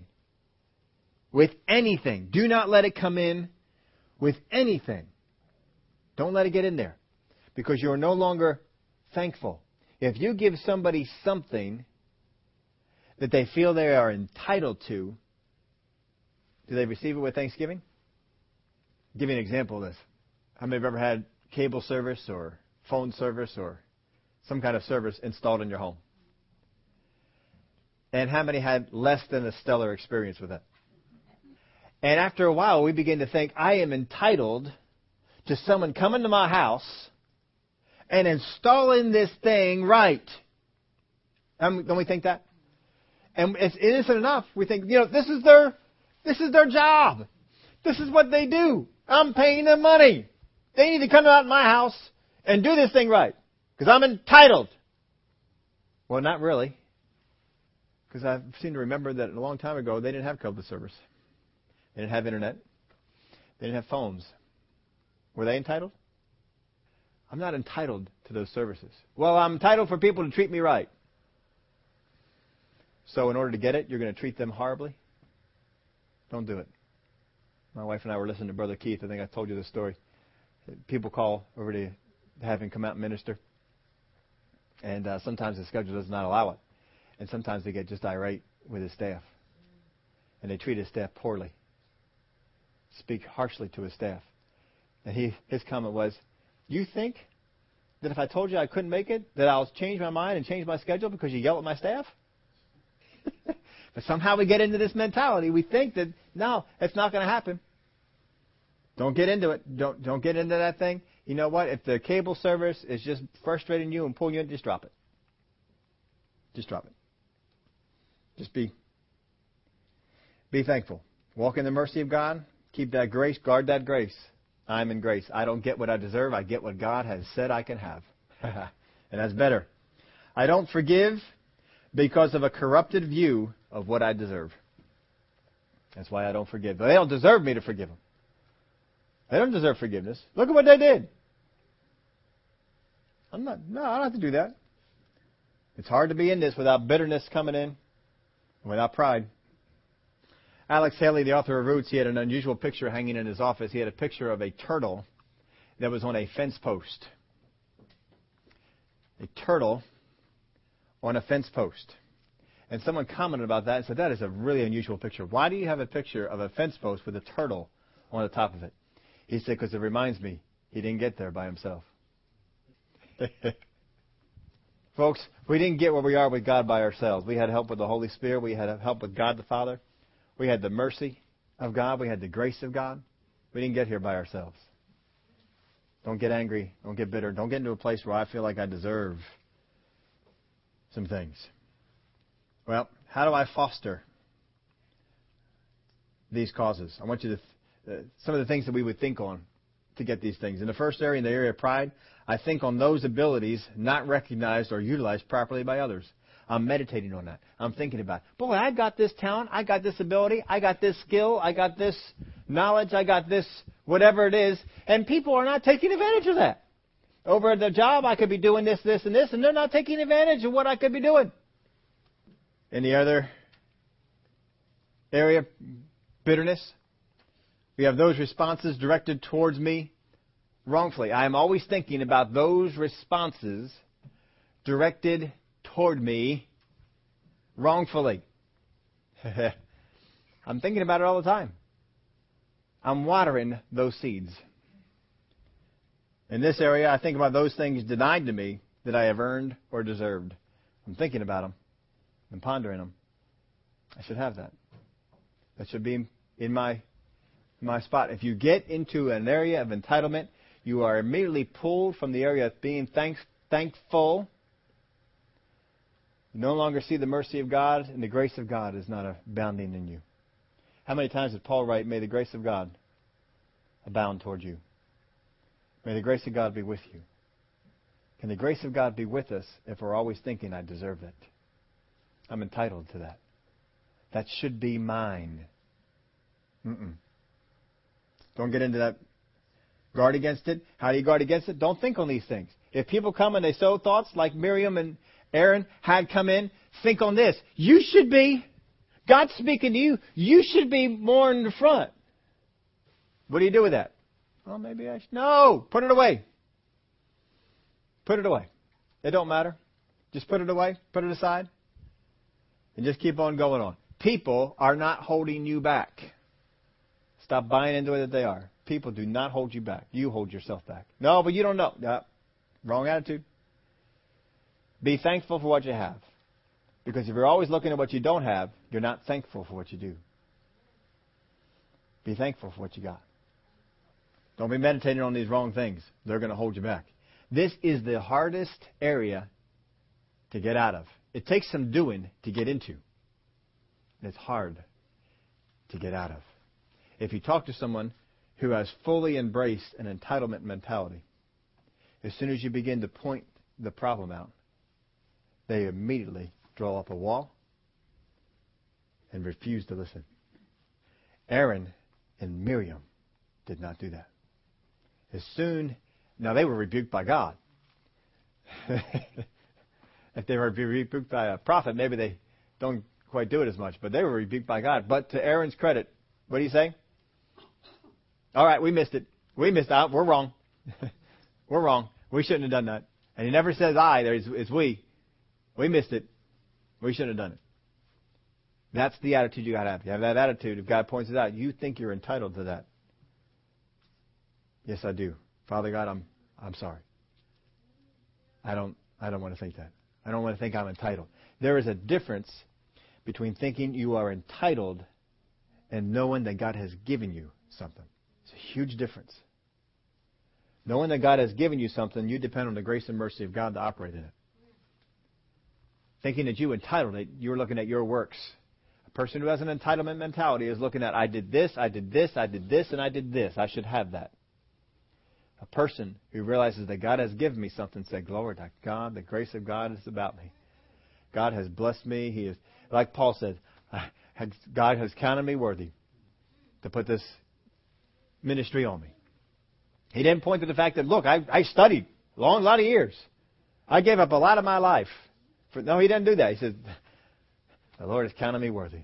With anything. Do not let it come in with anything. Don't let it get in there, because you're no longer thankful. If you give somebody something that they feel they are entitled to, do they receive it with thanksgiving? I'll give you an example of this. How many have ever had cable service or phone service or some kind of service installed in your home? And how many had less than a stellar experience with it? And after a while, we begin to think, I am entitled to someone coming to my house and installing this thing right. Don't we think that? And it's innocent enough. We think, this is their job. This is what they do. I'm paying them money. They need to come out to my house and do this thing right, because I'm entitled. Well, not really, because I seem to remember that a long time ago, they didn't have cable service. They didn't have internet. They didn't have phones. Were they entitled? I'm not entitled to those services. Well, I'm entitled for people to treat me right. So in order to get it, you're going to treat them horribly? Don't do it. My wife and I were listening to Brother Keith. I think I told you this story. People call over to have him come out and minister. And sometimes his schedule does not allow it. And sometimes they get just irate with his staff. And they treat his staff poorly. Speak harshly to his staff. And his comment was, you think that if I told you I couldn't make it, that I'll change my mind and change my schedule because you yell at my staff? But somehow we get into this mentality. We think that, no, it's not going to happen. Don't get into it. Don't get into that thing. You know what? If the cable service is just frustrating you and pulling you in, just drop it. Just drop it. Just be thankful. Walk in the mercy of God. Keep that grace. Guard that grace. I'm in grace. I don't get what I deserve. I get what God has said I can have. And that's better. I don't forgive because of a corrupted view of what I deserve. That's why I don't forgive. But they don't deserve me to forgive them. They don't deserve forgiveness. Look at what they did. I don't have to do that. It's hard to be in this without bitterness coming in and without pride. Alex Haley, the author of Roots, he had an unusual picture hanging in his office. He had a picture of a turtle that was on a fence post. A turtle on a fence post. And someone commented about that and said, that is a really unusual picture. Why do you have a picture of a fence post with a turtle on the top of it? He said, because it reminds me he didn't get there by himself. Folks, we didn't get where we are with God by ourselves. We had help with the Holy Spirit. We had help with God the Father. We had the mercy of God. We had the grace of God. We didn't get here by ourselves. Don't get angry. Don't get bitter. Don't get into a place where I feel like I deserve some things. Well, how do I foster these causes? I want you to, some of the things that we would think on to get these things. In the first area, in the area of pride, I think on those abilities not recognized or utilized properly by others. I'm meditating on that. I'm thinking about it. Boy, I got this talent. I got this ability. I got this skill. I got this knowledge. I got this whatever it is. And people are not taking advantage of that. Over at the job, I could be doing this, this, and this, and they're not taking advantage of what I could be doing. Any other area of bitterness? We have those responses directed towards me wrongfully. I am always thinking about those responses directed toward me wrongfully. I'm thinking about it all the time. I'm watering those seeds. In this area, I think about those things denied to me that I have earned or deserved. I'm thinking about them. I'm pondering them. I should have that. That should be in my spot. If you get into an area of entitlement, you are immediately pulled from the area of being thankful. You no longer see the mercy of God, and the grace of God is not abounding in you. How many times did Paul write, "May the grace of God abound toward you"? May the grace of God be with you. Can the grace of God be with us if we're always thinking, I deserve it? I'm entitled to that. That should be mine. Don't get into that. Guard against it. How do you guard against it? Don't think on these things. If people come and they sow thoughts like Miriam and Aaron had come in, think on this. You should be, God's speaking to you, you should be more in the front. What do you do with that? Well, maybe I should. No, put it away. Put it away. It don't matter. Just put it away. Put it aside. And just keep on going on. People are not holding you back. Stop buying into it that they are. People do not hold you back. You hold yourself back. No, but you don't know. No, wrong attitude. Be thankful for what you have. Because if you're always looking at what you don't have, you're not thankful for what you do. Be thankful for what you got. Don't be meditating on these wrong things. They're going to hold you back. This is the hardest area to get out of. It takes some doing to get into. It's hard to get out of. If you talk to someone who has fully embraced an entitlement mentality, as soon as you begin to point the problem out, they immediately draw up a wall and refuse to listen. Aaron and Miriam did not do that. Now they were rebuked by God. If they were rebuked by a prophet, maybe they don't quite do it as much, but they were rebuked by God. But to Aaron's credit, what do you say? All right, we missed it. We missed out. We're wrong. We're wrong. We shouldn't have done that. And he never says I. It's we. We missed it. We shouldn't have done it. That's the attitude you got to have. You have that attitude. If God points it out, you think you're entitled to that. Yes, I do. Father God, I'm sorry. I don't want to think that. I don't want to think I'm entitled. There is a difference between thinking you are entitled and knowing that God has given you something. It's a huge difference. Knowing that God has given you something, you depend on the grace and mercy of God to operate in it. Thinking that you entitled it, you're looking at your works. A person who has an entitlement mentality is looking at, I did this, I did this, I did this, and I did this. I should have that. A person who realizes that God has given me something said, glory to God, the grace of God is about me. God has blessed me. He is, like Paul said, God has counted me worthy to put this ministry on me. He didn't point to the fact that, look, I studied a lot of years. I gave up a lot of my life. No, he didn't do that. He said, the Lord has counted me worthy.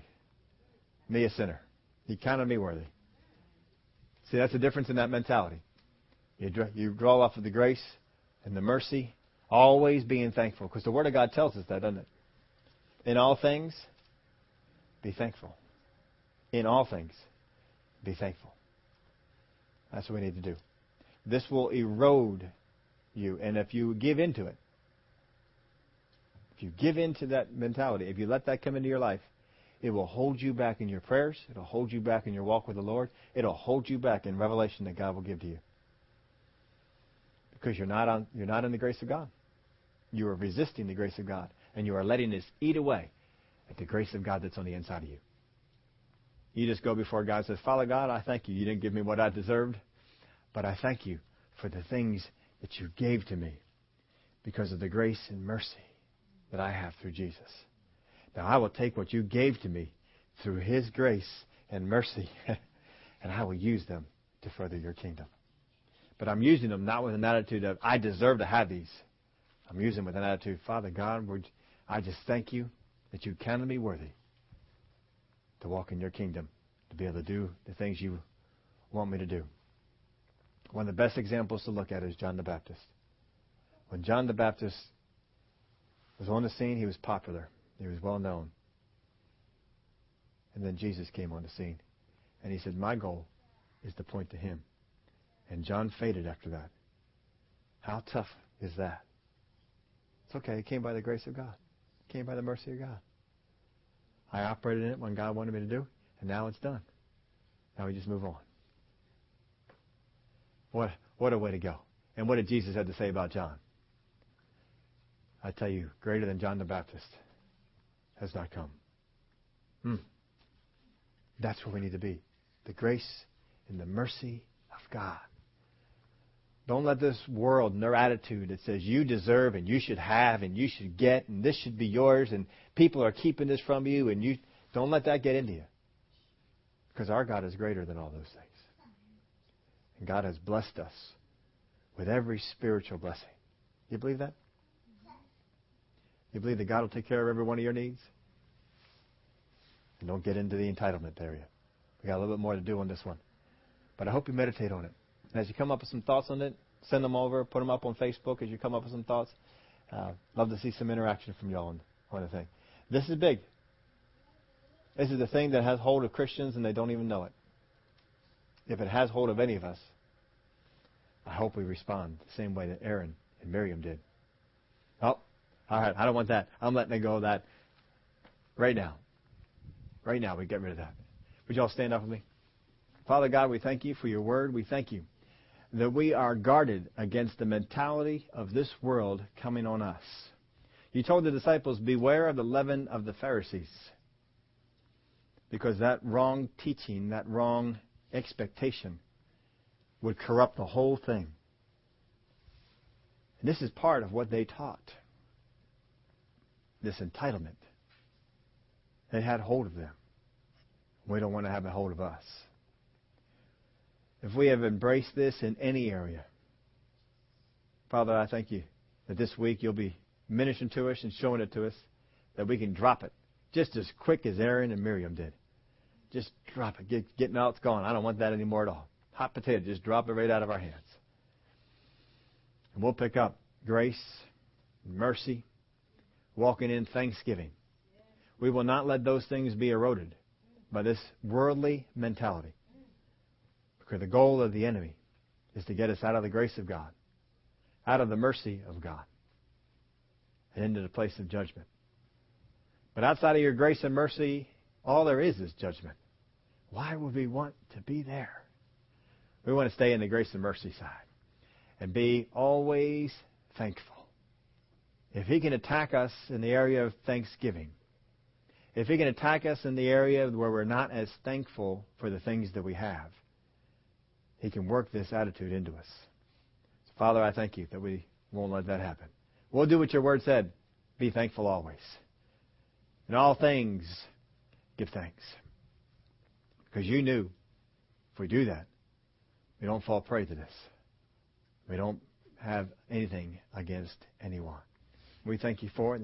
Me, a sinner. He counted me worthy. See, that's the difference in that mentality. You draw off of the grace and the mercy, always being thankful. Because the Word of God tells us that, doesn't it? In all things, be thankful. In all things, be thankful. That's what we need to do. This will erode you. And if you give into it, if you give into that mentality, if you let that come into your life, it will hold you back in your prayers. It will hold you back in your walk with the Lord. It will hold you back in revelation that God will give to you. Because you're not in the grace of God. You are resisting the grace of God. And you are letting this eat away at the grace of God that's on the inside of you. You just go before God and says, Father God, I thank you. You didn't give me what I deserved, but I thank you for the things that you gave to me because of the grace and mercy that I have through Jesus. Now I will take what you gave to me through his grace and mercy, and I will use them to further your kingdom. But I'm using them not with an attitude of, I deserve to have these. I'm using them with an attitude, Father God, I just thank you that you counted me worthy to walk in your kingdom, to be able to do the things you want me to do. One of the best examples to look at is John the Baptist. When John the Baptist was on the scene, he was popular. He was well known. And then Jesus came on the scene. And he said, my goal is to point to him. And John faded after that. How tough is that? It's okay. It came by the grace of God. It came by the mercy of God. I operated in it when God wanted me to do, and now it's done. Now we just move on. What a way to go. And what did Jesus have to say about John? I tell you, greater than John the Baptist has not come. That's where we need to be. The grace and the mercy of God. Don't let this world and their attitude that says you deserve and you should have and you should get and this should be yours and people are keeping this from you, and you don't let that get into you. Because our God is greater than all those things. And God has blessed us with every spiritual blessing. Do you believe that? You believe that God will take care of every one of your needs? And don't get into the entitlement area. We got a little bit more to do on this one. But I hope you meditate on it. And as you come up with some thoughts on it, send them over, put them up on Facebook as you come up with some thoughts. Love to see some interaction from y'all on the thing. This is big. This is the thing that has hold of Christians and they don't even know it. If it has hold of any of us, I hope we respond the same way that Aaron and Miriam did. Oh, all right, I don't want that. I'm letting go of that right now. Right now, we get rid of that. Would you all stand up with me? Father God, we thank you for your word. We thank you that we are guarded against the mentality of this world coming on us. You told the disciples, beware of the leaven of the Pharisees. Because that wrong teaching, that wrong expectation would corrupt the whole thing. And this is part of what they taught. This entitlement. They had hold of them. We don't want to have a hold of us. If we have embraced this in any area, Father, I thank you that this week you'll be ministering to us and showing it to us, that we can drop it just as quick as Aaron and Miriam did. Just drop it. Get out, it's gone. I don't want that anymore at all. Hot potato, just drop it right out of our hands. And we'll pick up grace, mercy, walking in thanksgiving. We will not let those things be eroded by this worldly mentality. Because the goal of the enemy is to get us out of the grace of God, out of the mercy of God, and into the place of judgment. But outside of your grace and mercy, all there is judgment. Why would we want to be there? We want to stay in the grace and mercy side and be always thankful. If he can attack us in the area of thanksgiving, if he can attack us in the area where we're not as thankful for the things that we have, he can work this attitude into us. So, Father, I thank you that we won't let that happen. We'll do what your word said. Be thankful always. In all things, give thanks. Because you knew if we do that, we don't fall prey to this. We don't have anything against anyone. We thank you for it.